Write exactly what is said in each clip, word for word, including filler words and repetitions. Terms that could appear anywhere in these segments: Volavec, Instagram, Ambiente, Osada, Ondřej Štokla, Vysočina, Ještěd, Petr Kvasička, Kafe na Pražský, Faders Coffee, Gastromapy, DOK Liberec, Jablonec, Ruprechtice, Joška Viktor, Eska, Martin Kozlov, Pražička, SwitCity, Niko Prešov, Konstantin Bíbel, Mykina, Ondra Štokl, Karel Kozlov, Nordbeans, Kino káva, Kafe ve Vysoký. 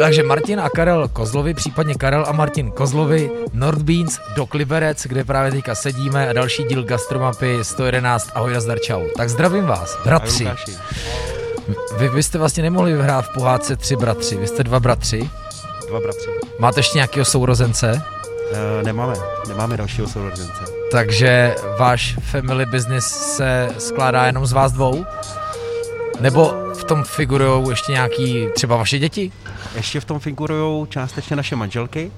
Takže Martin a Karel Kozlovi, případně Karel a Martin Kozlovi, Nordbeans, D O K Liberec, kde právě teďka sedíme, a další díl Gastromapy sto jedenáct. Ahoj, nazdar, čau. Tak zdravím vás, bratři. Vy byste vlastně nemohli vyhrát v pohádce tři bratři, vy jste dva bratři. Dva bratři. Máte ještě nějakého sourozence? E, nemáme, nemáme dalšího sourozence. Takže váš family business se skládá jenom z vás dvou? Nebo v tom figurujou ještě nějaký, třeba vaše děti? Ještě v tom figurujou částečně naše manželky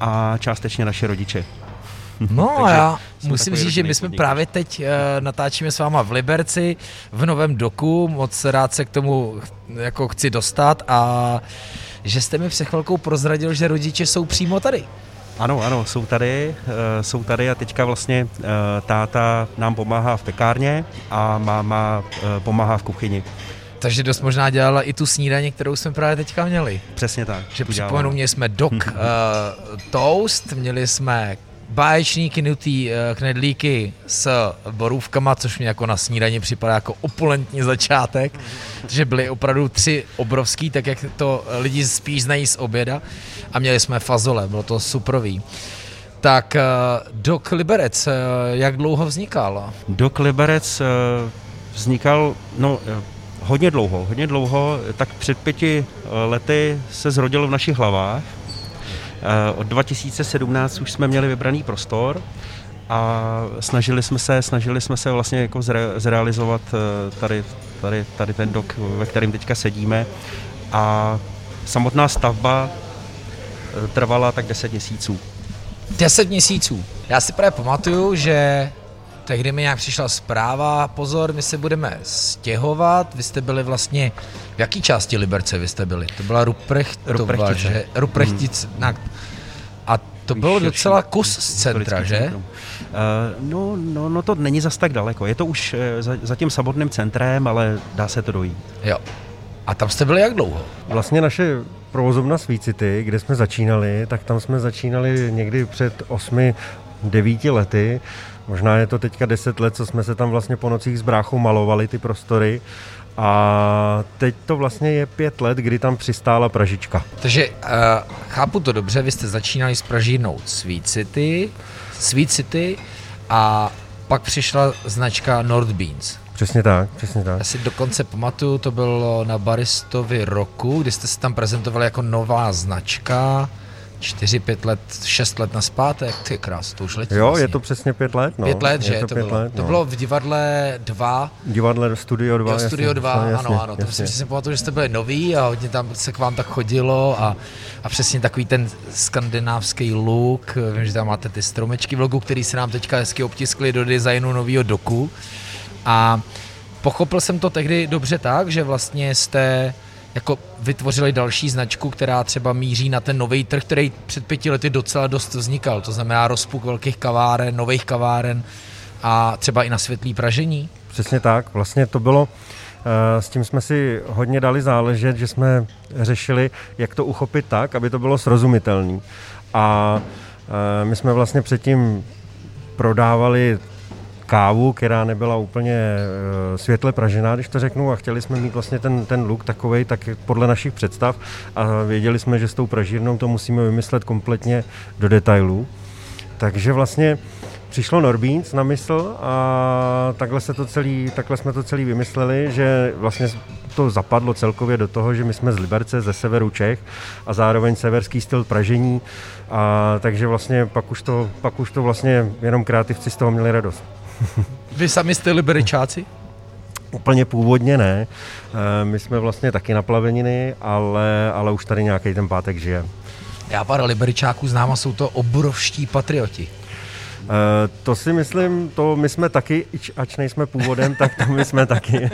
a částečně naše rodiče. No a já musím říct, že my jsme podnik. právě teď uh, natáčíme s váma v Liberci, v novém doku, moc rád se k tomu jako chci dostat, a že jste mi před chvilkou prozradil, že rodiče jsou přímo tady. Ano, ano, jsou tady, uh, jsou tady a teďka vlastně uh, táta nám pomáhá v pekárně a máma uh, pomáhá v kuchyni. Takže dost možná dělala i tu snídaní, kterou jsme právě teďka měli. Přesně tak. Že připomenu, měli jsme D O K uh, toast, měli jsme báječný kynutý knedlíky s borůvkama, což mi jako na snídani připadá jako opulentní začátek, že byly opravdu tři obrovský, tak jak to lidi spíš znají z oběda, a měli jsme fazole, bylo to suprový. Tak D O K Liberec, jak dlouho vznikal? D O K Liberec vznikal, no... Hodně dlouho, hodně dlouho, tak před pěti lety se zrodilo v našich hlavách. Od dva tisíce sedmnáct už jsme měli vybraný prostor a snažili jsme se, snažili jsme se vlastně jako zre, zrealizovat tady, tady, tady ten D O K, ve kterém teďka sedíme. A samotná stavba trvala tak deset měsíců. deset měsíců. Já si právě pamatuju, že tehdy mi nějak přišla zpráva, pozor, my se budeme stěhovat, vy jste byli vlastně, v jaký části Liberce vy jste byli? To byla Ruprecht, Ruprechtice. Ruprechtice, hmm. A to bylo docela kus z centra, že? Uh, no, no, no to není zas tak daleko, je to už za, za tím samotným centrem, ale dá se to dojít. Jo. A tam jste byli jak dlouho? Vlastně naše provozovna SwitCity, kde jsme začínali, tak tam jsme začínali někdy před osmi, devíti lety. Možná je to teďka deset let, co jsme se tam vlastně po nocích s bráchou malovali ty prostory, a teď to vlastně je pět let, kdy tam přistála Pražička. Takže uh, chápu to dobře, vy jste začínali s Pražírnou SwitCity, SwitCity a pak přišla značka Nordbeans. Přesně tak, přesně tak. Já si dokonce pamatuju, to bylo na Baristovi roku, kdy jste se tam prezentovali jako nová značka. Čtyři, pět let, šest let nazpátek, ty krás, to už letí. Jo, vlastně. Je to přesně pět let, no. Pět let, že? Je to, to, pět bylo. Let, no. To bylo v divadle dva. Divadle Studio dva, jo, Studio jasně, dva, jasně, ano, jasně, ano, to jasně. Si pamatuju, že jste byli noví a hodně tam se k vám tak chodilo a, a přesně takový ten skandinávský look, vím, že tam máte ty stromečky v logu, který se nám teďka hezky obtiskly do designu nového doku, a pochopil jsem to tehdy dobře tak, že vlastně jste jako vytvořili další značku, která třeba míří na ten nový trh, který před pěti lety docela dost vznikal. To znamená rozpuk velkých kaváren, nových kaváren a třeba i na světlý pražení. Přesně tak. Vlastně to bylo, s tím jsme si hodně dali záležet, že jsme řešili, jak to uchopit tak, aby to bylo srozumitelné. A my jsme vlastně předtím prodávali kávu, která nebyla úplně světle pražená, když to řeknu, a chtěli jsme mít vlastně ten, ten look takovej, tak podle našich představ, a věděli jsme, že s tou pražírnou to musíme vymyslet kompletně do detailů. Takže vlastně přišlo Nordbeans na mysl a takhle, se to celý, takhle jsme to celý vymysleli, že vlastně to zapadlo celkově do toho, že my jsme z Liberce, ze severu Čech, a zároveň severský styl pražení, a takže vlastně pak už to, pak už to vlastně jenom kreativci z toho měli radost. Vy sami jste Liberečáci? Úplně původně ne. My jsme vlastně taky na plaveniny, ale, ale už tady nějaký ten pátek žije. Já pár Liberečáků znám a jsou to obrovští patrioti. To si myslím, to my jsme taky, ač nejsme původem, tak to my jsme taky.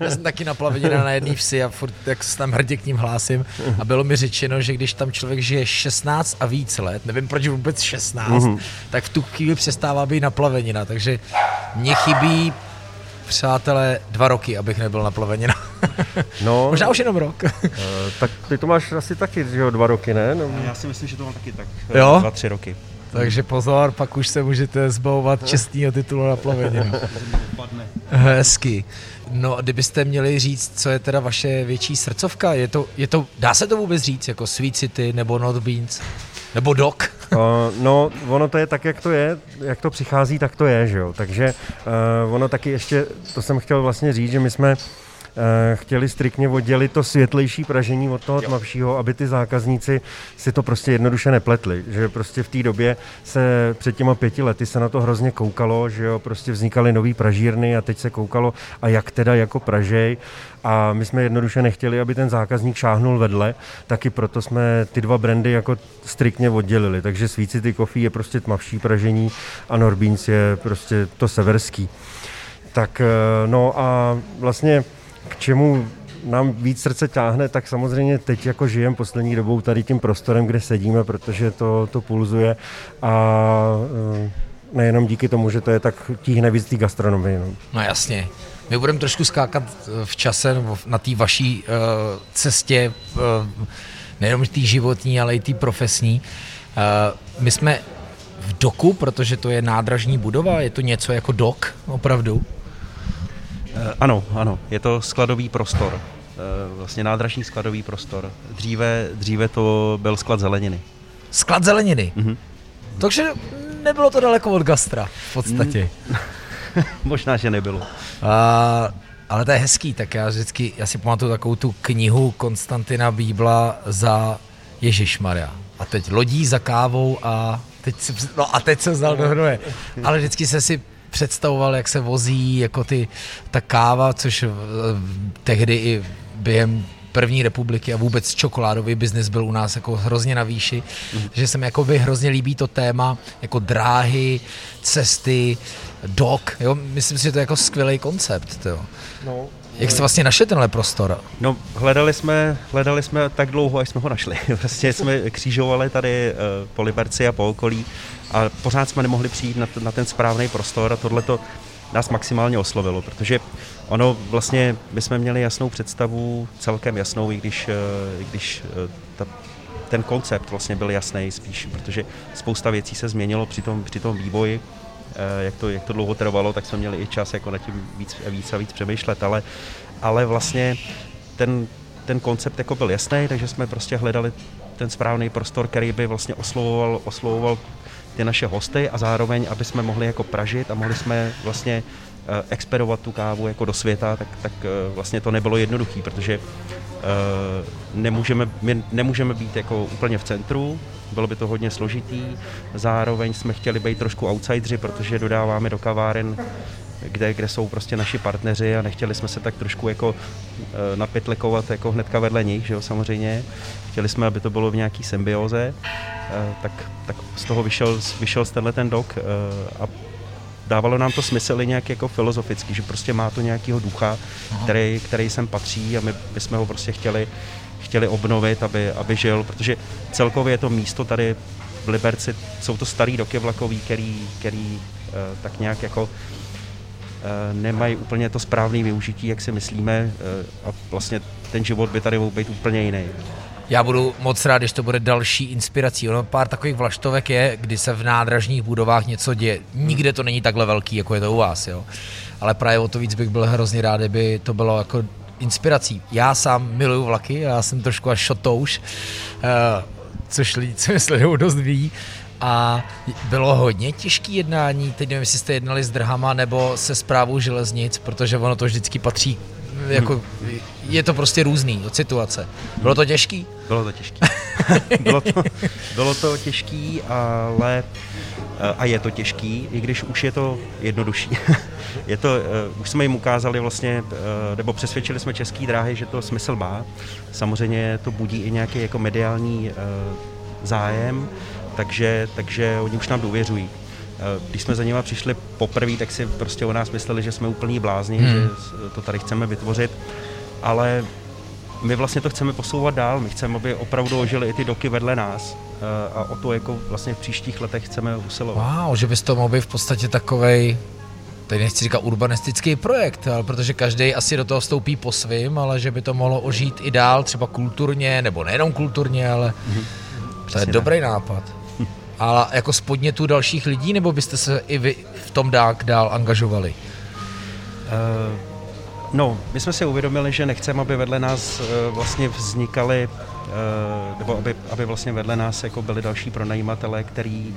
Já jsem taky na plaveniny na jedný vsi a furt jak se tam hrdě k ním hlásím, a bylo mi řečeno, že když tam člověk žije šestnáct a víc let, nevím proč vůbec šestnáct, mm-hmm. tak v tu chvíli přestává být na plavenina, takže mě chybí, přátelé, dva roky, abych nebyl na plavenina. No, možná už jenom rok. Tak ty to máš asi taky, že jo, dva roky, ne? No. Já si myslím, že to mám taky tak jo? dva, tři roky. Takže pozor, pak už se můžete zbavovat čestního titulu na plaveninu. Hezky. No, kdybyste měli říct, co je teda vaše větší srdcovka, je to, je to, dá se to vůbec říct, jako SwitCity nebo Nordbeans nebo D O K? Uh, no, ono to je tak, jak to je, jak to přichází, tak to je, že jo, takže uh, ono taky ještě, to jsem chtěl vlastně říct, že my jsme chtěli striktně oddělit to světlejší pražení od toho tmavšího, aby ty zákazníci si to prostě jednoduše nepletli, že prostě v té době se před těma pěti lety se na to hrozně koukalo, že jo, prostě vznikaly nový pražírny a teď se koukalo a jak teda jako pražej a my jsme jednoduše nechtěli, aby ten zákazník šáhnul vedle, taky proto jsme ty dva brandy jako striktně oddělili, takže SwitCity Coffee je prostě tmavší pražení a Nordbeans je prostě to severský. Tak no a vlastně k čemu nám víc srdce táhne, tak samozřejmě teď jako žijem poslední dobou tady tím prostorem, kde sedíme, protože to, to pulzuje a nejenom díky tomu, že to je tak tíhne víc té gastronomie. No. no jasně. My budeme trošku skákat v čase na té vaší uh, cestě, uh, nejenom té životní, ale i té profesní. Uh, my jsme v D O Ku, protože to je nádražní budova, je to něco jako D O K opravdu. Ano, ano, je to skladový prostor, vlastně nádražní skladový prostor. Dříve, dříve to byl sklad zeleniny. Sklad zeleniny? Mhm. Takže nebylo to daleko od gastra v podstatě. Možná, že nebylo. A, ale to je hezký, tak já vždycky, já si pamatuju takovou tu knihu Konstantina Bíbla za Ježišmarja. A teď lodí za kávou a teď, no a teď se vzal do hnoje. Ale vždycky se si představoval, jak se vozí jako ty, ta káva, což tehdy i během první republiky a vůbec čokoládový biznis byl u nás jako hrozně na výši, mm. že se mi jako by hrozně líbí to téma jako dráhy, cesty, D O K, jo, myslím si, že to je jako skvělý koncept, jo. No. Jak jste vlastně našli tenhle prostor? No, hledali jsme, hledali jsme tak dlouho, až jsme ho našli. Vlastně jsme křížovali tady po Liberci a po okolí a pořád jsme nemohli přijít na ten správný prostor a tohle to nás maximálně oslovilo, protože ono vlastně, my jsme měli jasnou představu, celkem jasnou, i když, i když ta, ten koncept vlastně byl jasný spíš, protože spousta věcí se změnilo při tom, při tom vývoji. Jak to, jak to dlouho trvalo, tak jsme měli i čas jako nad tím víc, víc a víc přemýšlet, ale, ale vlastně ten, ten koncept jako byl jasný, takže jsme prostě hledali ten správný prostor, který by vlastně oslovoval, oslovoval ty naše hosty a zároveň, aby jsme mohli jako pražit a mohli jsme vlastně expedovat tu kávu jako do světa, tak, tak vlastně to nebylo jednoduché, protože nemůžeme, my nemůžeme být jako úplně v centru, bylo by to hodně složitý, zároveň jsme chtěli být trošku outsideri, protože dodáváme do kaváren, kde, kde jsou prostě naši partneři a nechtěli jsme se tak trošku jako napytlekovat jako hnedka vedle nich, že jo, samozřejmě. Chtěli jsme, aby to bylo v nějaký symbioze, tak, tak z toho vyšel, vyšel tenhle ten D O K a dávalo nám to smysl i nějak jako filozoficky, že prostě má to nějakého ducha, který, který sem patří a my bychom ho prostě chtěli, chtěli obnovit, aby, aby žil, protože celkově je to místo tady v Liberci, jsou to starý doky vlakový, který, který eh, tak nějak jako eh, nemají úplně to správné využití, jak si myslíme eh, a vlastně ten život by tady mohl být úplně jiný. Já budu moc rád, když to bude další inspirací. Ono pár takových vlaštovek je, kdy se v nádražních budovách něco děje. Nikde to není takhle velký, jako je to u vás, jo. Ale právě o to víc bych byl hrozně rád, kdyby to bylo jako inspirací. Já sám miluju vlaky, já jsem trošku až šotouš, což lidi, co sledují, dost ví. A bylo hodně těžké jednání, teď nevím, jestli jste jednali s drhama nebo se správou železnic, protože ono to vždycky patří. Jako, je to prostě různý od situace. Bylo to těžký? Bylo to těžký. bylo, to, bylo to těžký, ale a je to těžký, i když už je to jednodušší. je to, už jsme jim ukázali vlastně, nebo přesvědčili jsme České dráhy, že to smysl má. Samozřejmě to budí i nějaký jako mediální zájem, takže, takže oni už nám důvěřují. Když jsme za nima přišli poprvé, tak si prostě o nás mysleli, že jsme úplní blázni, hmm. že to tady chceme vytvořit, ale my vlastně to chceme posouvat dál, my chceme, aby opravdu ožili i ty doky vedle nás a o to jako vlastně v příštích letech chceme usilovat. Wow, že bys to mohl být v podstatě takovej, teď nechci říkat urbanistický projekt, ale protože každý asi do toho vstoupí po svým, ale že by to mohlo ožít i dál, třeba kulturně, nebo nejenom kulturně, ale hmm. to je dobrý nápad. Ale jako z podnětů dalších lidí, nebo byste se i vy v tom dál, dál angažovali? Uh, No, my jsme si uvědomili, že nechceme, aby vedle nás vlastně vznikaly, nebo aby, aby vlastně vedle nás jako byli další pronajímatelé, který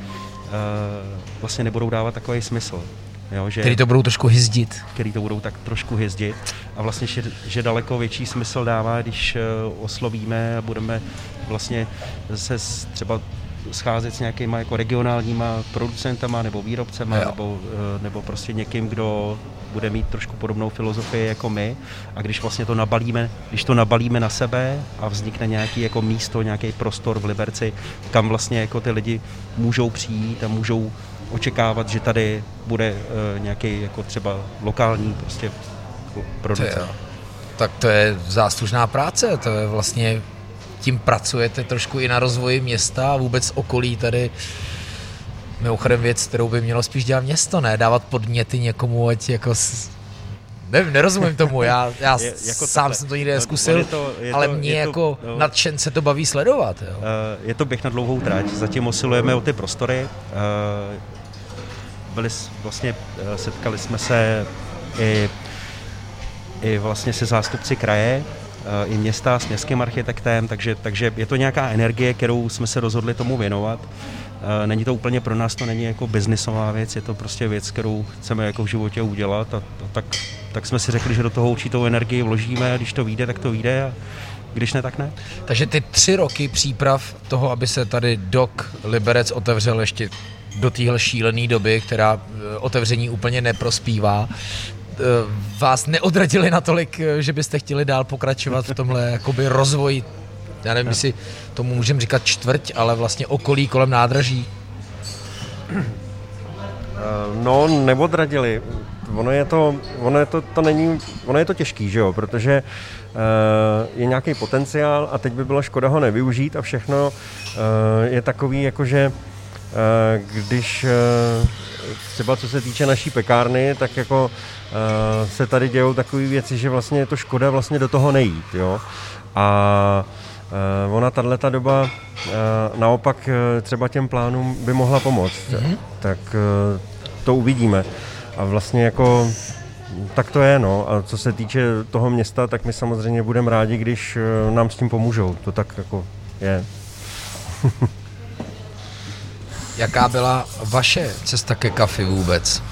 vlastně nebudou dávat takový smysl. Jo, že, který to budou trošku hyzdit. Který to budou tak trošku hyzdit. A vlastně, že, že daleko větší smysl dává, když oslovíme a budeme vlastně se třeba scházet s nějakýma jako regionálníma producentama nebo výrobcema nebo, nebo prostě někým, kdo bude mít trošku podobnou filozofii jako my, a když vlastně to nabalíme, když to nabalíme na sebe a vznikne nějaký jako místo, nějaký prostor v Liberci, kam vlastně jako ty lidi můžou přijít a můžou očekávat, že tady bude uh, nějaký jako třeba lokální prostě producent. Tak to je záslužná práce, to je vlastně tím pracujete trošku i na rozvoji města a vůbec okolí tady. Mimochodem věc, kterou by mělo spíš dělat město, ne? Dávat podněty někomu, ať jako... Nevím, nerozumím tomu, já, já je, jako sám takhle. Jsem to nikdy nezkusil, no, to, ale to, mě to, jako no. nadšence to baví sledovat. Jo. Je to běh na dlouhou tráť, zatím osilujeme o ty prostory. Byli, vlastně setkali jsme se i, i vlastně se zástupci kraje, i města s městským architektem, takže, takže je to nějaká energie, kterou jsme se rozhodli tomu věnovat. Není to úplně pro nás, to není jako biznisová věc, je to prostě věc, kterou chceme jako v životě udělat a, a tak, tak jsme si řekli, že do toho určitou energii vložíme a když to vyjde, tak to vyjde a když ne, tak ne. Takže ty tři roky příprav toho, aby se tady D O K Liberec otevřel ještě do téhle šílené doby, která otevření úplně neprospívá, vás neodradili natolik, že byste chtěli dál pokračovat v tomhle jakoby rozvoji, já nevím, jestli tomu můžeme říkat čtvrť, ale vlastně okolí kolem nádraží. No, neodradili. Ono je to, ono je to, to není, ono je to těžký, že jo, protože uh, je nějaký potenciál a teď by byla škoda ho nevyužít a všechno uh, je takový, jakože když třeba co se týče naší pekárny, tak jako se tady dějou takové věci, že vlastně je to škoda vlastně do toho nejít, jo. A ona tato doba naopak třeba těm plánům by mohla pomoct, mm-hmm. tak to uvidíme. A vlastně jako tak to je, no. A co se týče toho města, tak my samozřejmě budeme rádi, když nám s tím pomůžou. To tak jako je. Jaká byla vaše cesta ke kafi vůbec?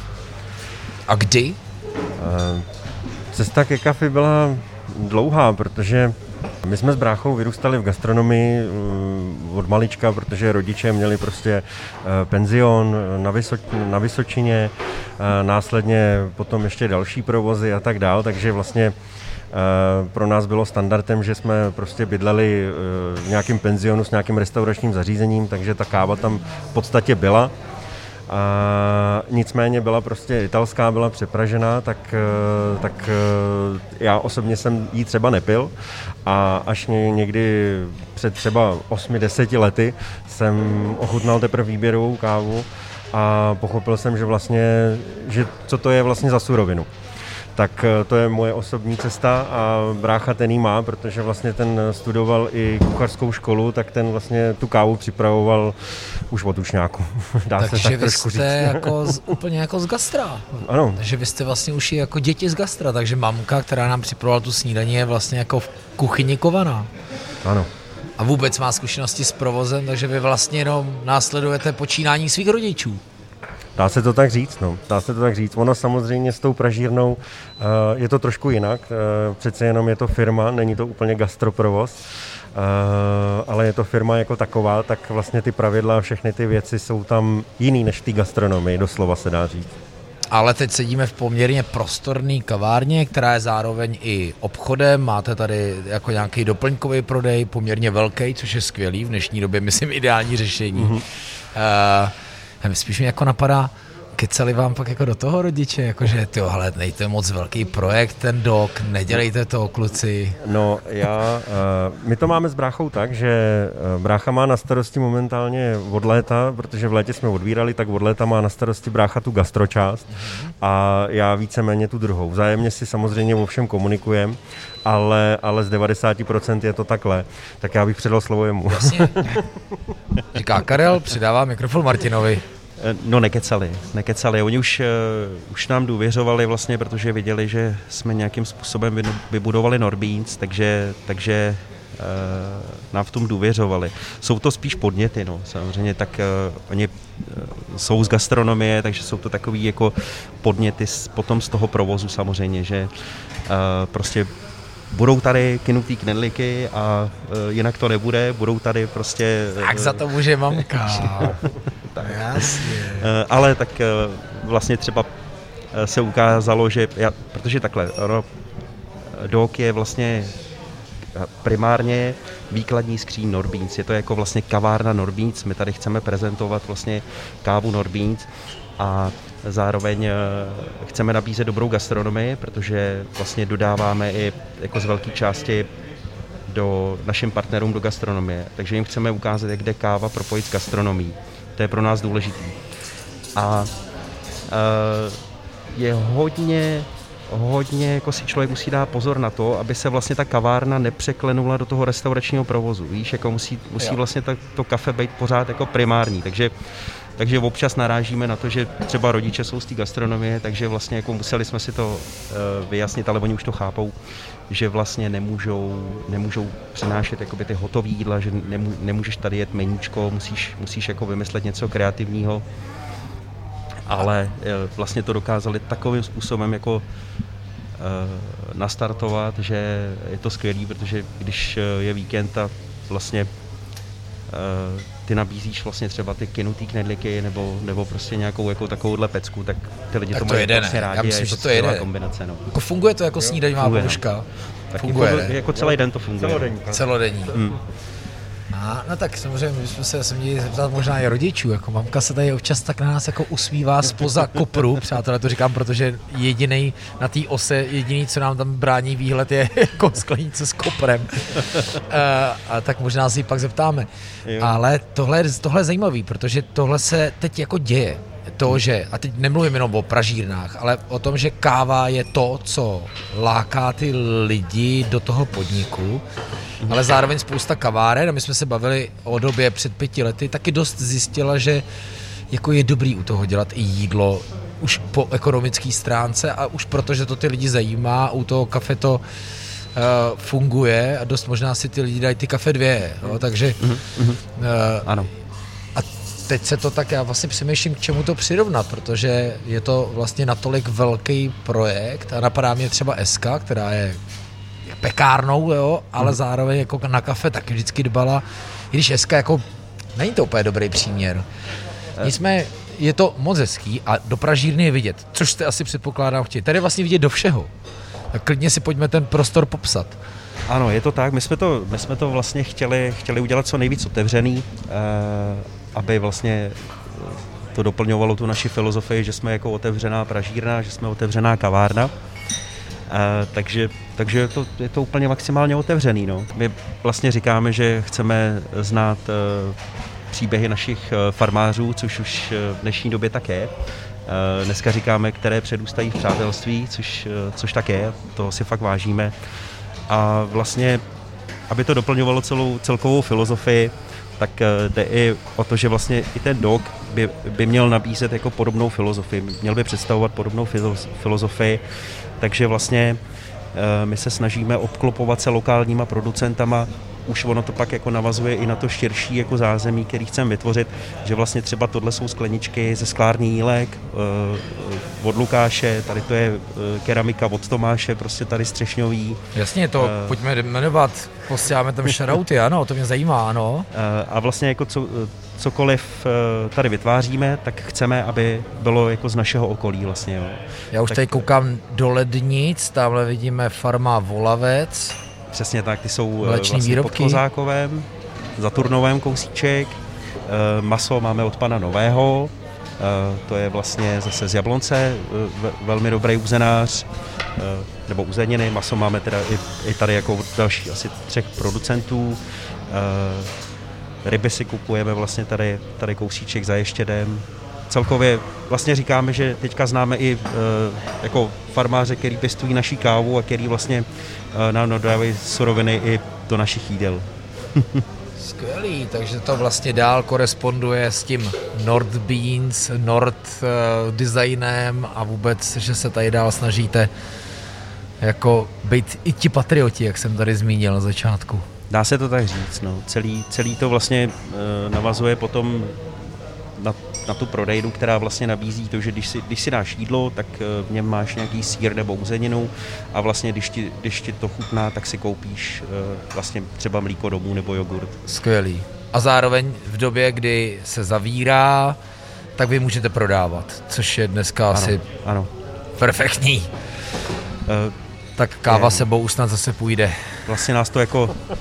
A kdy? Cesta ke kafi byla dlouhá, protože my jsme s bráchou vyrůstali v gastronomii od malička, protože rodiče měli prostě penzion na, Vysoč- na Vysočině, následně potom ještě další provozy a tak dál, takže vlastně pro nás bylo standardem, že jsme prostě bydleli v nějakém penzionu s nějakým restauračním zařízením, takže ta káva tam v podstatě byla. A nicméně byla prostě italská, byla přepražená, tak, tak já osobně jsem ji třeba nepil a až někdy před třeba osmi deseti lety jsem ochutnal teprve výběrovou kávu a pochopil jsem, že vlastně, že co to je vlastně za surovinu. Tak to je moje osobní cesta a brácha ten jí má, protože vlastně ten studoval i kuchařskou školu, tak ten vlastně tu kávu připravoval už od tučňáku. Dá Takže se tak trošku říct. Takže vy jste jako z, úplně jako z gastra. Ano. Takže vy jste vlastně už jako děti z gastra, takže mamka, která nám připravovala tu snídaní, je vlastně jako v kuchyni kovaná. Ano. A vůbec má zkušenosti s provozem, takže vy vlastně jenom následujete počínání svých rodičů. Dá se to tak říct, no, dá se to tak říct. Ono samozřejmě s tou pražírnou uh, je to trošku jinak, uh, přece jenom je to firma, není to úplně gastroprovoz, uh, ale je to firma jako taková, tak vlastně ty pravidla a všechny ty věci jsou tam jiný než v té gastronomii, doslova se dá říct. Ale teď sedíme v poměrně prostorné kavárně, která je zároveň i obchodem, máte tady jako nějaký doplňkový prodej, poměrně velký, což je skvělý, v dnešní době myslím ideální řešení. Mm-hmm. Uh, Spíš mi jako napadá, kecali vám pak jako do toho rodiče, jakože tyjo, hele, nejte moc velký projekt, ten D O K, nedělejte to, kluci. No já, my to máme s bráchou tak, že brácha má na starosti momentálně od léta, protože v létě jsme odvírali, tak od léta má na starosti brácha tu gastročást a já víceméně tu druhou. Vzájemně si samozřejmě o všem komunikujeme, ale, ale z devadesát procent je to takhle, tak já bych předal slovo jemu. Jasně. Říká Karel, přidává mikrofon Martinovi. No nekecali, nekecali. Oni už, už nám důvěřovali vlastně, protože viděli, že jsme nějakým způsobem vybudovali Nordbeans, takže, takže nám v tom důvěřovali. Jsou to spíš podněty, no, samozřejmě, tak oni jsou z gastronomie, takže jsou to takový jako podněty potom z toho provozu samozřejmě, že prostě budou tady kynutý knedlíky a e, jinak to nebude, budou tady prostě... E, tak za to může mamka. Tak. Jasně. E, ale tak e, vlastně třeba e, se ukázalo, že... Já, protože takhle, no, D O K je vlastně primárně výkladní skříň Nordbeans. Je to jako vlastně kavárna Nordbeans. My tady chceme prezentovat vlastně kávu Nordbeans a zároveň chceme nabízet dobrou gastronomii, protože vlastně dodáváme i jako z velké části do našim partnerům do gastronomie. Takže jim chceme ukázat, jak jde káva propojit s gastronomií. To je pro nás důležitý. A je hodně, hodně, jako si člověk musí dát pozor na to, aby se vlastně ta kavárna nepřeklenula do toho restauračního provozu. Víš, jako musí, musí vlastně ta, to kafe být pořád jako primární. Takže Takže občas narážíme na to, že třeba rodiče jsou z té gastronomie, takže vlastně jako museli jsme si to vyjasnit, ale oni už to chápou, že vlastně nemůžou, nemůžou přinášet jakoby ty hotové jídla, že nemů, nemůžeš tady jet meníčko, musíš, musíš jako vymyslet něco kreativního. Ale vlastně to dokázali takovým způsobem jako nastartovat, že je to skvělý, protože když je víkend a vlastně ty nabízíš vlastně třeba ty kynutý knedlíky nebo, nebo prostě nějakou jako takovouhle pecku, tak ty lidi tak to, to mají prostě rádi. Já myslím, že to jede. Kombinace, no. Jako funguje to jako snídaňová poduška. Funguje. Jako, jako celý den to funguje. Celodenní. Celodenní. Hmm. A, no tak samozřejmě, my jsme se, se měli zeptat možná i rodičů, jako mamka se tady občas tak na nás jako usmívá spoza kopru, přátelé, to říkám, protože jediný na té ose, jediný, co nám tam brání výhled, je jako sklenice s koprem. A, a tak možná si ji pak zeptáme. Jo. Ale tohle, tohle je zajímavý, protože tohle se teď jako děje. To, že, a teď nemluvím jenom o pražírnách, ale o tom, že káva je to, co láká ty lidi do toho podniku, ale zároveň spousta kaváren, a my jsme se bavili o době před pěti lety, taky dost zjistila, že jako je dobrý u toho dělat i jídlo, už po ekonomické stránce a už proto, že to ty lidi zajímá, u toho kafe to Uh, funguje a dost možná si ty lidi dají ty kafe dvě, no, takže... Uh, ano. A teď se to tak, já vlastně přemýšlím, k čemu to přirovnat, protože je to vlastně natolik velký projekt a napadá mě třeba Eska, která je pekárnou, jo, ale uh-huh. zároveň jako na kafe taky vždycky dbala, i když Eska jako, není to úplně dobrý příměr. Nicméně je to moc hezký a do pražírny je vidět, což jste asi předpokládám chtěli. Tady vlastně vidět do všeho. Tak klidně si pojďme ten prostor popsat. Ano, je to tak. My jsme to, my jsme to vlastně chtěli, chtěli udělat co nejvíc otevřený, eh, aby vlastně to doplňovalo tu naši filozofii, že jsme jako otevřená pražírna, že jsme otevřená kavárna. Eh, takže takže je, to, je to úplně maximálně otevřený. No. My vlastně říkáme, že chceme znát eh, příběhy našich eh, farmářů, což už eh, v dnešní době tak je. Dneska říkáme, které předůstají v přátelství, což, což tak je, toho si fakt vážíme. A vlastně, aby to doplňovalo celou celkovou filozofii, tak jde i o to, že vlastně i ten D O K by, by měl nabízet jako podobnou filozofii, měl by představovat podobnou filozofii, takže vlastně my se snažíme obklopovat se lokálníma producentama. Už ono to pak jako navazuje i na to širší jako zázemí, který chceme vytvořit, že vlastně třeba tohle jsou skleničky ze sklární Jílek, od Lukáše, tady to je keramika od Tomáše, prostě tady střešňový. Jasně, to uh, pojďme jmenovat, posíláme tam shoutouty, ano, to mě zajímá, ano. A vlastně jako co, cokoliv tady vytváříme, tak chceme, aby bylo jako z našeho okolí vlastně. Jo. Já už tak, tady koukám do lednic, tamhle vidíme farma Volavec. Přesně tak, ty jsou vlastně pod Kozákovem, za Turnovem kousíček, maso máme od pana Nového, to je vlastně zase z Jablonce, velmi dobrý uzenář, nebo uzeniny, maso máme teda i, i tady jako další asi třech producentů, ryby si kupujeme vlastně tady, tady kousíček za Ještědem. Celkově vlastně říkáme, že teďka známe i e, jako farmáře, který pěstují naší kávu a který vlastně e, nám dodávají suroviny i do našich jídel. Skvělý, takže to vlastně dál koresponduje s tím Nordbeans, Nord designem a vůbec, že se tady dál snažíte jako být i ti patrioti, jak jsem tady zmínil na začátku. Dá se to tak říct, no. Celý, celý to vlastně navazuje potom na, na tu prodejnu, která vlastně nabízí to, že když si, když si dáš jídlo, tak v něm máš nějaký sýr nebo uzeninu a vlastně když ti, když ti to chutná, tak si koupíš vlastně třeba mlíko domů nebo jogurt. Skvělý. A zároveň v době, kdy se zavírá, tak vy můžete prodávat, což je dneska ano, asi ano. perfektní. Uh, tak káva je, sebou snad zase půjde. Vlastně nás to jako uh,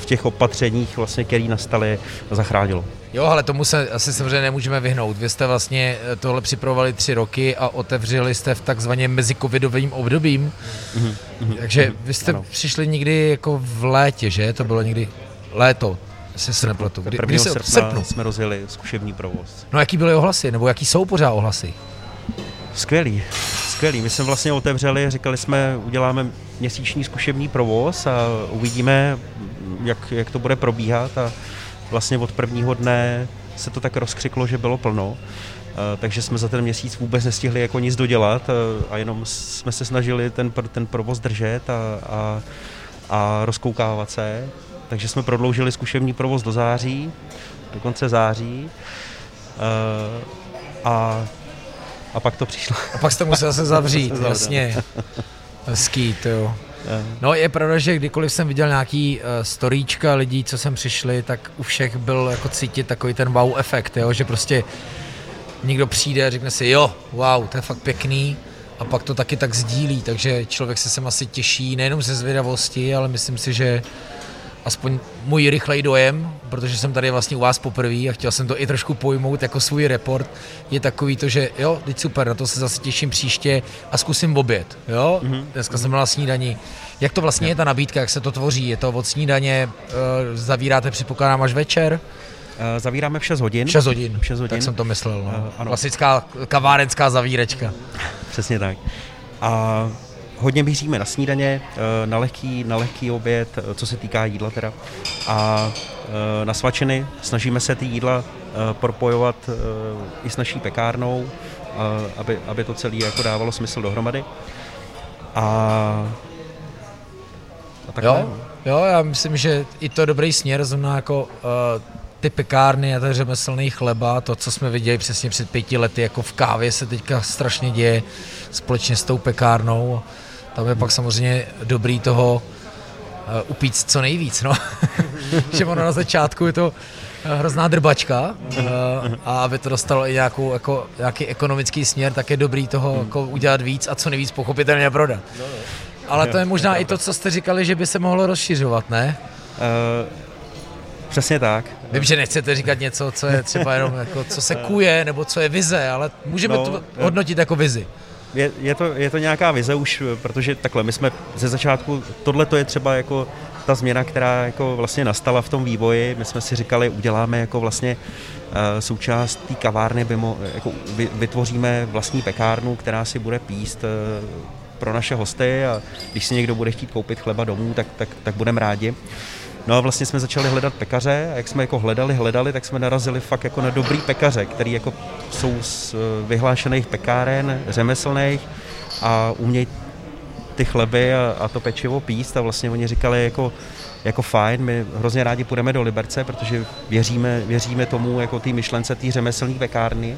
v těch opatřeních, vlastně, který nastaly, zachránilo. Jo, ale tomu se asi samozřejmě nemůžeme vyhnout. Vy jste vlastně tohle připravovali tři roky a otevřeli jste v takzvaně mezikovidovým obdobím. Mm-hmm, mm-hmm, Takže vy jste ano. přišli někdy jako v létě, že? To bylo někdy léto, se se nepletu. Kdy, kdy se, srpna srpnu. jsme rozjeli zkušební provoz. No jaký byly ohlasy, nebo jaký jsou pořád ohlasy? Skvělý, skvělý. My jsme vlastně otevřeli, říkali jsme, uděláme měsíční zkušební provoz a uvidíme, jak, jak to bude probíhat a vlastně od prvního dne se to tak rozkřiklo, že bylo plno, takže jsme za ten měsíc vůbec nestihli jako nic dodělat a jenom jsme se snažili ten, ten provoz držet a, a, a rozkoukávat se, takže jsme prodloužili zkušební provoz do září, do konce září a A pak to přišlo. A pak jste musel se zavřít, vlastně. Hezký, to jo. No je pravda, že kdykoliv jsem viděl nějaký storíčka lidí, co sem přišli, tak u všech byl jako cítit takový ten wow efekt, jo? Že prostě někdo přijde a řekne si jo, wow, to je fakt pěkný a pak to taky tak sdílí, takže člověk se sem asi těší nejenom ze zvědavosti, ale myslím si, že aspoň můj rychlej dojem, protože jsem tady vlastně u vás poprvé a chtěl jsem to i trošku pojmout jako svůj report, je takový to, že jo, teď super, na to se zase těším příště a zkusím oběd, jo, mm-hmm. dneska jsem měl snídaní. Jak to vlastně je ta nabídka, jak se to tvoří, je to od snídaně, e, zavíráte předpokládám až večer? E, zavíráme v šest hodin. šest hodin, šest hodin. Tak jsem to myslel, no. e, klasická kavárenská zavírečka. Přesně tak. A... Hodně míříme na snídaně, na lehký, na lehký oběd, co se týká jídla teda. A na svačiny snažíme se ty jídla propojovat i s naší pekárnou, aby, aby to celé jako dávalo smysl dohromady. A, a tak jo, jo, já myslím, že i to dobrý směr, znamená jako uh, ty pekárny a ten řemeslný chleba, to, co jsme viděli přesně před pěti lety, jako v kávě se teďka strašně děje společně s tou pekárnou. Tam je pak samozřejmě dobrý toho uh, upíct co nejvíc, no. Že ono na začátku je to uh, hrozná drbačka uh, a aby to dostalo i nějakou, jako, nějaký ekonomický směr, tak je dobrý toho jako, udělat víc a co nejvíc pochopitelně prodat. Ale to je možná i to, co jste říkali, že by se mohlo rozšiřovat, ne? Uh, přesně tak. Vím, že nechcete říkat něco, co je třeba jenom, jako, co se kuje, nebo co je vize, ale můžeme no, to hodnotit jako vizi. Je, je, to, je to nějaká vize už, protože takhle, my jsme ze začátku, tohle to je třeba jako ta změna, která jako vlastně nastala v tom vývoji, my jsme si říkali, uděláme jako vlastně uh, součást té kavárny, bymo, jako vy, vytvoříme vlastní pekárnu, která si bude píst uh, pro naše hosty a když si někdo bude chtít koupit chleba domů, tak, tak, tak budeme rádi. No a vlastně jsme začali hledat pekaře a jak jsme jako hledali, hledali, tak jsme narazili fakt jako na dobrý pekaře, který jako jsou z vyhlášených pekáren, řemeslných a umějí ty chleby a, a to pečivo píst a vlastně oni říkali jako, jako fajn, my hrozně rádi půjdeme do Liberce, protože věříme, věříme tomu jako té myšlence té řemeslné pekárny,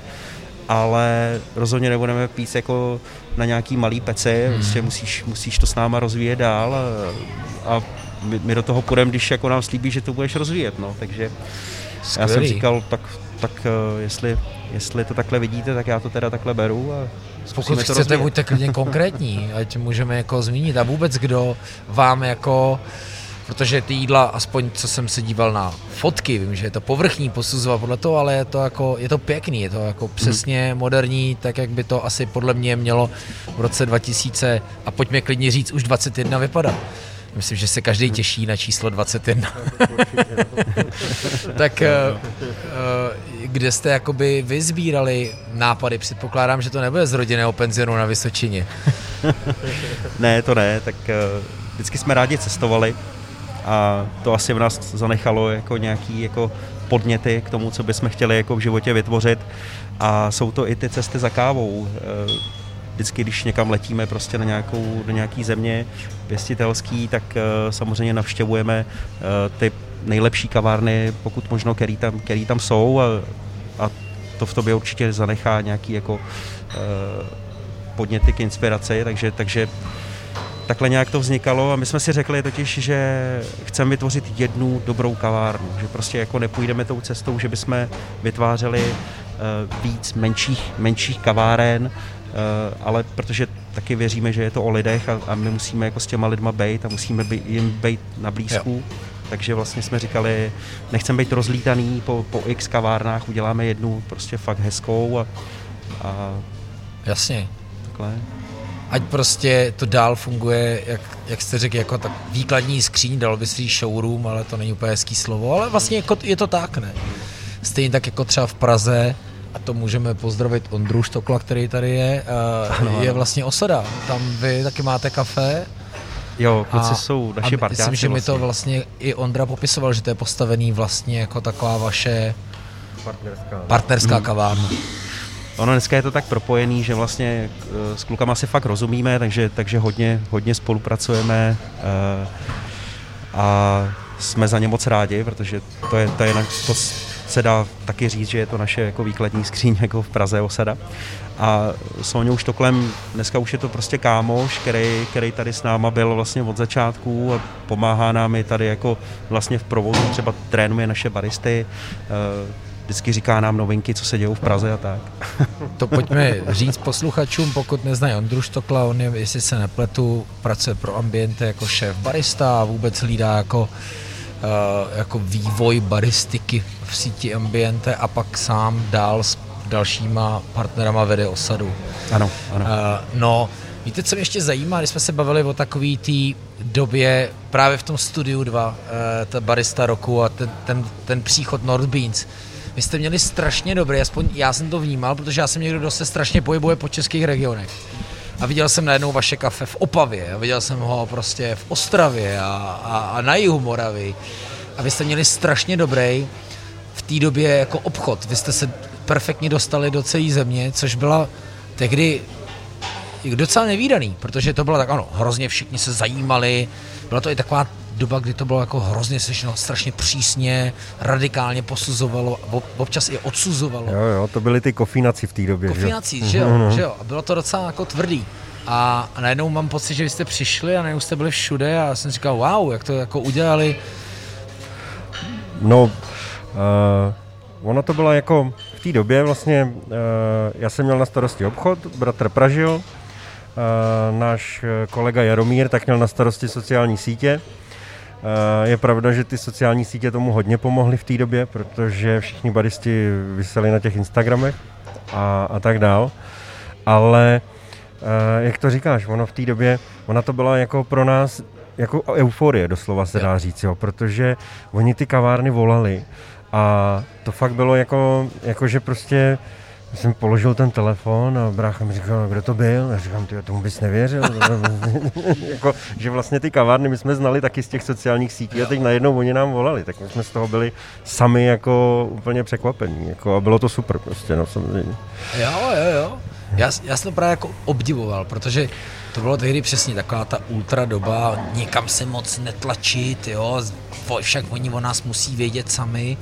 ale rozhodně nebudeme pít jako na nějaký malý pece, prostě musíš, musíš to s náma rozvíjet dál a, a my, my do toho půjdeme, když jako nám slíbí, že to budeš rozvíjet, no, takže skvělý. Já jsem říkal, tak, tak jestli, jestli to takhle vidíte, tak já to teda takhle beru a pokud chcete, buďte klidně konkrétní, ať můžeme jako zmínit a vůbec kdo vám jako, protože ty jídla, aspoň co jsem se díval na fotky, vím, že je to povrchní posuzovat podle toho, ale je to jako, je to pěkný, je to jako přesně mm. moderní, tak jak by to asi podle mě mělo v roce dva tisíce a pojďme klidně říct, už dvacet jedna vypadat. Myslím, že se každý těší na číslo dvacet jedna. Tak kde jste jakoby vyzbírali nápady? Předpokládám, že to nebude z rodinného penzionu na Vysočině. Ne, to ne, tak vždycky jsme rádi cestovali a to asi v nás zanechalo jako nějaký jako podněty k tomu, co bychom chtěli jako v životě vytvořit, a jsou to i ty cesty za kávou. Vždycky, když někam letíme prostě na nějakou, do nějaký země pěstitelský, tak samozřejmě navštěvujeme ty nejlepší kavárny, pokud možno, který tam, který tam jsou, a, a to v tobě určitě zanechá nějaký jako podněty k inspiraci, takže, takže takhle nějak to vznikalo a my jsme si řekli totiž, že chceme vytvořit jednu dobrou kavárnu, že prostě jako nepůjdeme tou cestou, že bychom vytvářeli uh, víc menších, menších kaváren, uh, ale protože taky věříme, že je to o lidech a, a my musíme jako s těma lidma bejt a musíme by, jim bejt na blízku. Jo. Takže vlastně jsme říkali, nechceme být rozlítaný po, po x kavárnách, uděláme jednu prostě fakt hezkou a, a jasně. Takhle. Ať prostě to dál funguje, jak, jak jste řekl, jako tak výkladní skříň, dal by si showroom, ale to není úplně hezký slovo, ale vlastně jako, je to tak, ne? Stejně tak jako třeba v Praze, a to můžeme pozdravit Ondru Štokla, který tady je, ano, je ano. Vlastně Osada, tam vy taky máte kafe. Jo, kluci a, jsou naši parťáci. Myslím, že vlastně. Mi to vlastně i Ondra popisoval, že to je postavený vlastně jako taková vaše partnerská, partnerská kavárna. Ono dneska je to tak propojený, že vlastně s klukama si fakt rozumíme, takže, takže hodně, hodně spolupracujeme a jsme za ně moc rádi, protože to, je, to, je, to se dá taky říct, že je to naše jako výkladní skříň jako v Praze Osada. A s Oňou Štoklem dneska už je to prostě kámoš, který, který tady s náma byl vlastně od začátku a pomáhá nám i tady jako vlastně v provozu, třeba trénuje naše baristy, vždycky říká nám novinky, co se dějou v Praze a tak. To pojďme říct posluchačům, pokud neznají Ondru Štokla, on je, jestli se nepletu, pracuje pro Ambiente jako šéf barista a vůbec lídá jako, jako vývoj baristiky v síti Ambiente a pak sám dál s dalšíma partnerama vede Osadu. Ano, ano. No, víte, co mě ještě zajímá, když jsme se bavili o takový té době právě v tom Studiu dva, ta barista roku a ten, ten, ten příchod Nordbeans. Vy jste měli strašně dobrý, aspoň já jsem to vnímal, protože já jsem někdo, kdo se strašně pohybuje po českých regionech. A viděl jsem najednou vaše kafe v Opavě, a viděl jsem ho prostě v Ostravě a, a, a na jihu Moravy. A vy jste měli strašně dobrý v té době jako obchod. Vy jste se perfektně dostali do celé země, což byla tehdy docela nevídaný, protože to bylo tak, ano, hrozně všichni se zajímali, byla to i taková doba, kdy to bylo jako hrozně sešlo, strašně přísně, radikálně posuzovalo, občas i odsuzovalo. Jo, jo, to byly ty kofinaci v té době. Kofinaci, že, že jo, mm-hmm. že jo, a bylo to docela jako tvrdý. A, a najednou mám pocit, že vy jste přišli a najednou jste byli všude a jsem říkal, wow, jak to jako udělali. No, uh, ono to bylo jako v té době vlastně, uh, já jsem měl na starosti obchod, bratr Pražil, uh, náš kolega Jaromír tak měl na starosti sociální sítě. Je pravda, že ty sociální sítě tomu hodně pomohly v té době, protože všichni baristi viseli na těch Instagramech a, a tak dál. Ale jak to říkáš, ono v té době, ona to byla jako pro nás jako euforie, doslova se dá říct, jo, protože oni ty kavárny volali a to fakt bylo jako, jako že prostě jsem položil ten telefon a brácha mi říkal, kdo to byl? Já říkám, ty, tomu bys nevěřil. Jako, že vlastně ty kavárny my jsme znali taky z těch sociálních sítí a teď najednou oni nám volali, tak my jsme z toho byli sami jako úplně překvapení. Jako, a bylo to super prostě, no samozřejmě. Jo, jo, jo. Já, já jsem to právě jako obdivoval, protože to bylo tehdy přesně taková ta ultra doba, někam se moc netlačit, jo, však oni o nás musí vědět sami,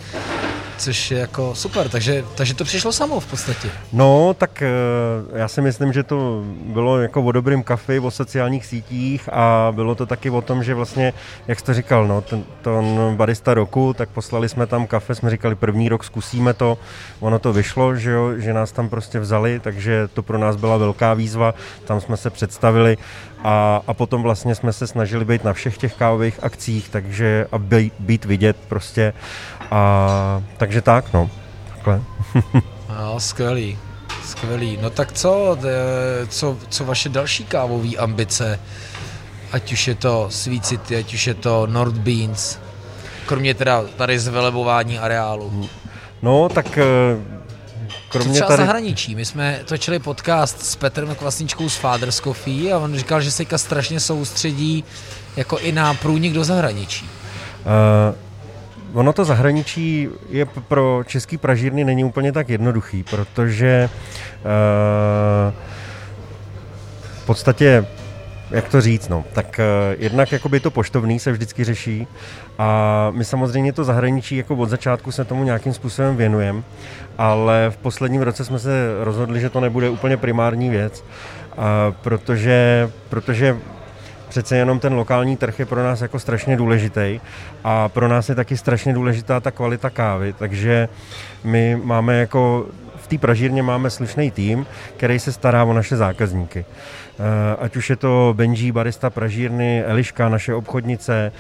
což je jako super, takže, takže to přišlo samo v podstatě. No, tak já si myslím, že to bylo jako o dobrým kafi, o sociálních sítích a bylo to taky o tom, že vlastně, jak jste říkal, no, ten, ten barista roku, tak poslali jsme tam kafe, jsme říkali první rok zkusíme to, ono to vyšlo, že jo, že nás tam prostě vzali, takže to pro nás byla velká výzva, tam jsme se představili a, a potom vlastně jsme se snažili být na všech těch kávových akcích, takže a být, být vidět prostě a takže tak, no, takhle. No, skvělý, skvělý. No tak co, co, co vaše další kávové ambice, ať už je to SwitCity, ať už je to Nordbeans, kromě teda tady zvelebování areálu? No, tak kromě třeba tady zahraničí. My jsme točili podcast s Petrem Kvasničkou z Faders Coffee a on říkal, že se strašně soustředí jako i na průnik do zahraničí. Uh, ono to zahraničí je pro český pražírny není úplně tak jednoduchý, protože uh, v podstatě, jak to říct, no, tak uh, jednak jakoby to poštovný se vždycky řeší a my samozřejmě to zahraničí jako od začátku se tomu nějakým způsobem věnujeme, ale v posledním roce jsme se rozhodli, že to nebude úplně primární věc, uh, protože, protože přece jenom ten lokální trh je pro nás jako strašně důležitý a pro nás je taky strašně důležitá ta kvalita kávy, takže my máme jako v té pražírně máme slušný tým, který se stará o naše zákazníky. Ať už je to Benji, barista pražírny, Eliška, naše obchodnice,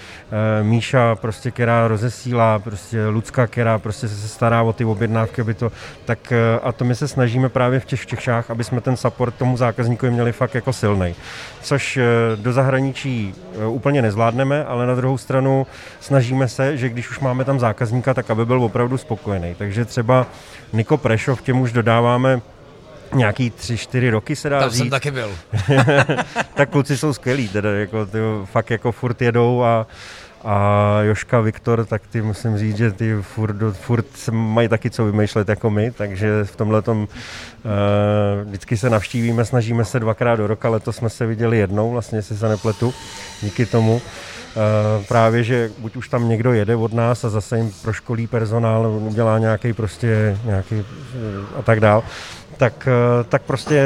Míša, prostě, která rozesílá, prostě Lucka, která prostě se stará o ty objednávky, aby to, tak a to my se snažíme právě v těch Čechách, aby jsme ten support tomu zákazníkovi měli fakt jako silnej. Což do zahraničí úplně nezvládneme, ale na druhou stranu snažíme se, že když už máme tam zákazníka, tak aby byl opravdu spokojený. Takže třeba Niko Prešov, těm už dodáváme nějaký tři, čtyři roky se dá tam říct. Tam jsem taky byl. Tak kluci jsou skvělí, teda jako, ty fakt jako furt jedou a, a Joška Viktor, tak ty musím říct, že ty furt, furt mají taky co vymýšlet jako my, takže v tomhletom uh, vždycky se navštívíme, snažíme se dvakrát do roka, letos jsme se viděli jednou, vlastně si se nepletu, díky tomu. Uh, právě, že buď už tam někdo jede od nás a zase jim proškolí personál, udělá nějaký prostě nějaký uh, a tak dál. Tak, tak prostě,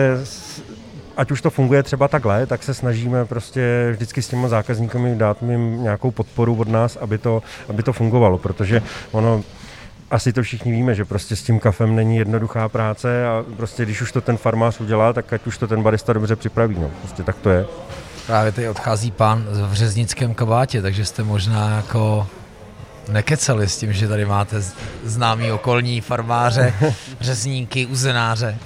ať už to funguje třeba takhle, tak se snažíme prostě vždycky s těmi zákazníky dát jim nějakou podporu od nás, aby to, aby to fungovalo, protože ono, asi to všichni víme, že prostě s tím kafem není jednoduchá práce a prostě když už to ten farmář udělá, tak ať už to ten barista dobře připraví, no, prostě tak to je. Právě tady odchází pán v řeznickém kabátě, takže jste možná jako nekecali s tím, že tady máte známý okolní farmáře, řezníky, uzenáře.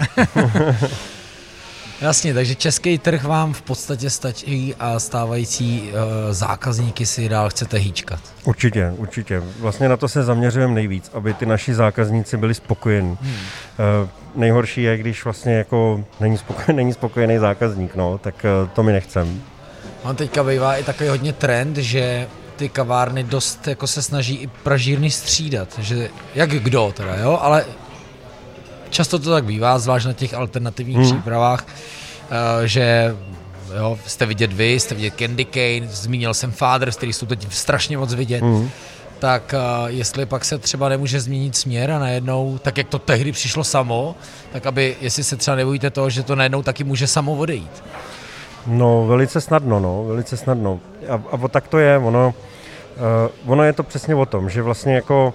Jasně, takže český trh vám v podstatě stačí a stávající e, zákazníky si dál chcete hýčkat. Určitě, určitě. Vlastně na to se zaměřujeme nejvíc, aby ty naši zákazníci byli spokojení. Hmm. E, nejhorší je, když vlastně jako není spokojený, není spokojený zákazník, no, tak e, to my nechcem. On teďka bývá i takový hodně trend, že ty kavárny dost jako se snaží i pražírny střídat, že jak kdo teda, jo, ale často to tak bývá, zvlášť na těch alternativních hmm. přípravách, že jo, jste vidět vy, jste vidět Candy Cane, zmínil jsem Faders, který jsou teď strašně moc vidět, hmm. tak jestli pak se třeba nemůže změnit směr a najednou, tak jak to tehdy přišlo samo, tak aby, jestli se třeba nebojíte toho, že to najednou taky může samo odejít. No, velice snadno, no, velice snadno. A, a tak to je, ono, uh, ono je to přesně o tom, že vlastně jako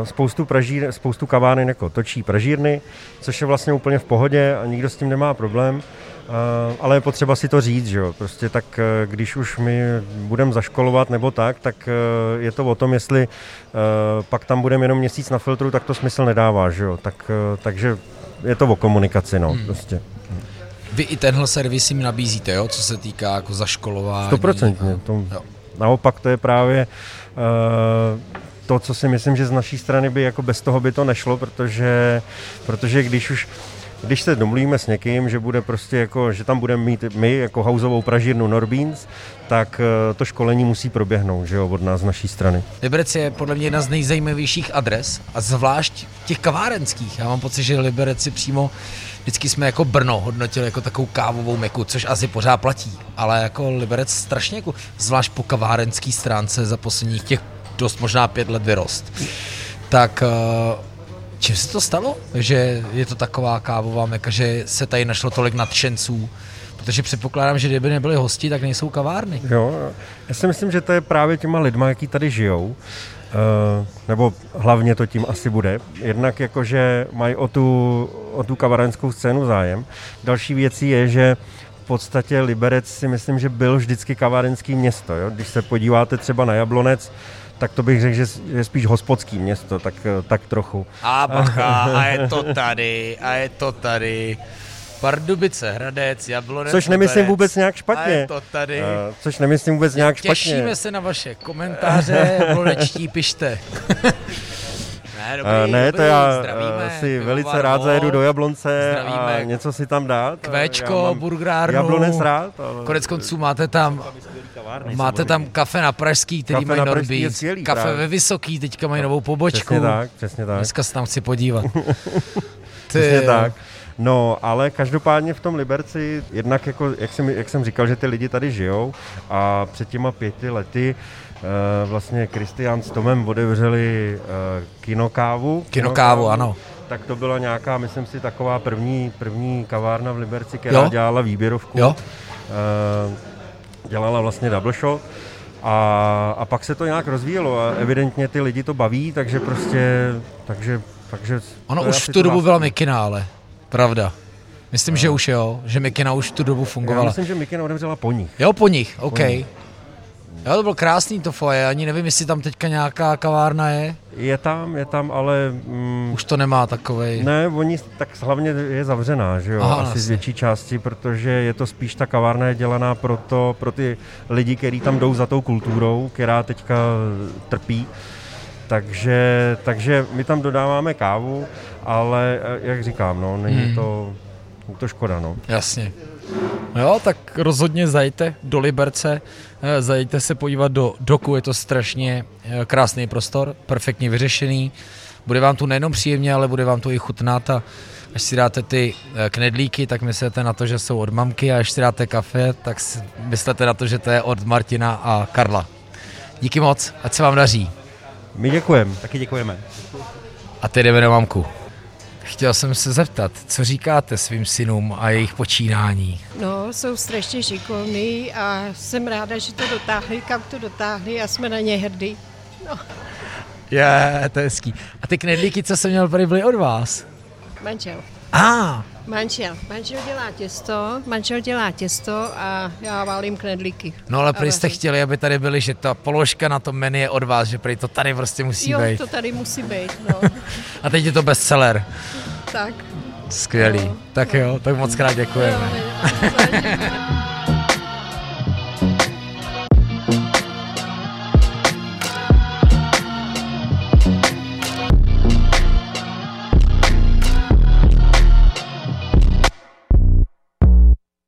uh, spoustu, pražír, spoustu kaváren jako točí pražírny, což je vlastně úplně v pohodě a nikdo s tím nemá problém, uh, ale je potřeba si to říct, že jo, prostě tak, uh, když už my budeme zaškolovat nebo tak, tak uh, je to o tom, jestli uh, pak tam budeme jenom měsíc na filtru, tak to smysl nedává, že jo, tak, uh, takže je to o komunikaci, no, hmm. prostě. Vy i tenhle servis jim nabízíte, jo? Co se týká jako zaškolování? sto procent. Naopak to je právě uh, to, co si myslím, že z naší strany by jako bez toho by to nešlo, protože, protože když už Když se domluvíme s někým, že bude prostě jako, že tam budeme mít my jako houseovou pražírnu Nordbeans, tak to školení musí proběhnout, že jo, od nás z naší strany. Liberec je podle mě jedna z nejzajímavějších adres a zvlášť těch kavárenských. Já mám pocit, že Liberec si přímo vždycky jsme jako Brno hodnotili jako takovou kávovou meku, což asi pořád platí, ale jako Liberec strašně jako zvlášť po kavárenský stránce za posledních těch dost možná pět let vyrost. Tak čím se to stalo, že je to taková kávová meka, že se tady našlo tolik nadšenců? Protože předpokládám, že kdyby nebyli hosti, tak nejsou kavárny. Jo, já si myslím, že to je právě těma lidma, jaký tady žijou. Uh, nebo hlavně to tím asi bude. Jednak jakože mají o tu, o tu kavárenskou scénu zájem. Další věcí je, že v podstatě Liberec si myslím, že byl vždycky kavárenský město. Jo? Když se podíváte třeba na Jablonec, tak to bych řekl, že je spíš hospodský město, tak, tak trochu. A bacha, a je to tady, a je to tady. Pardubice, Hradec, Jablonec. Což nemyslím vůbec nějak špatně. A je to tady. Uh, což nemyslím vůbec nějak Těšíme špatně. Těšíme se na vaše komentáře, jablonečtí, pište. Ne, dobrý, uh, ne, dobrý, to já zdravíme, si velice rád zajedu do Jablonce a něco si tam dát. Kvéčko, burgerárnu. Jablonec rád. Ale koneckonců máte tam kavárny. Máte samozřejmě tam Kafe na Pražský, který mají Nordbeans, Kafe ve Vysoký, teďka mají novou pobočku. Přesně tak, přesně tak. Dneska se tam chci podívat. Přesně tak. No, ale každopádně v tom Liberci, jednak jako, jak, jsem, jak jsem říkal, že ty lidi tady žijou a před těma pěti lety uh, vlastně Kristián s Tomem otevřeli uh, Kino kávu. Kino kávu, ano. Tak to byla nějaká, myslím si, taková první, první kavárna v Liberci, která jo? dělala výběrovku. Jo? Uh, dělala vlastně double shot. A, a pak se to nějak rozvíjelo a evidentně ty lidi to baví, takže prostě, takže... takže ono už v tu dobu byla Mykina, ale... Pravda. Myslím, no. že už jo, že Mykina už tu dobu fungovala. Já myslím, že Mykina odevřela po nich. Jo, po nich, OK. Po nich. Jo, to byl krásný to foyer, ani nevím, jestli tam teďka nějaká kavárna je. Je tam, je tam, ale... Mm, už to nemá takovej. Ne, oni, tak hlavně je zavřená, že jo, aha, asi vlastně. Z větší části, protože je to spíš, ta kavárna je dělaná pro, to, pro ty lidi, kteří tam jdou za tou kulturou, která teďka trpí. Takže, takže my tam dodáváme kávu, ale jak říkám, no, není hmm. to, to škoda, no. Jasně. Jo, tak rozhodně zajďte do Liberce, zajďte se podívat do doku, je to strašně krásný prostor, perfektně vyřešený, bude vám tu nejenom příjemně, ale bude vám tu i chutnat a až si dáte ty knedlíky, tak myslete na to, že jsou od mamky a až si dáte kafe, tak myslete na to, že to je od Martina a Karla. Díky moc, ať se vám daří. My děkujeme. Taky děkujeme. A teď jdeme na mamku. Chtěl jsem se zeptat, co říkáte svým synům a jejich počínání? No, jsou strašně šikovní a jsem ráda, že to dotáhli, kam to dotáhli a jsme na ně hrdí. No. Je, to je hezký. A ty knedlíky, co jsem měl, byly od vás? Manžel. Ah. Manžel. Manžel dělá těsto, manžel dělá těsto a já válím knedlíky. No ale prý jste chtěli, aby tady byli, že ta položka na tom menu je od vás, že prý to tady prostě musí jo, být. Jo, to tady musí být, no. A teď je to bestseller. Tak. Skvělý. No, tak no. jo, tak moc krát děkujeme. Jo, jo,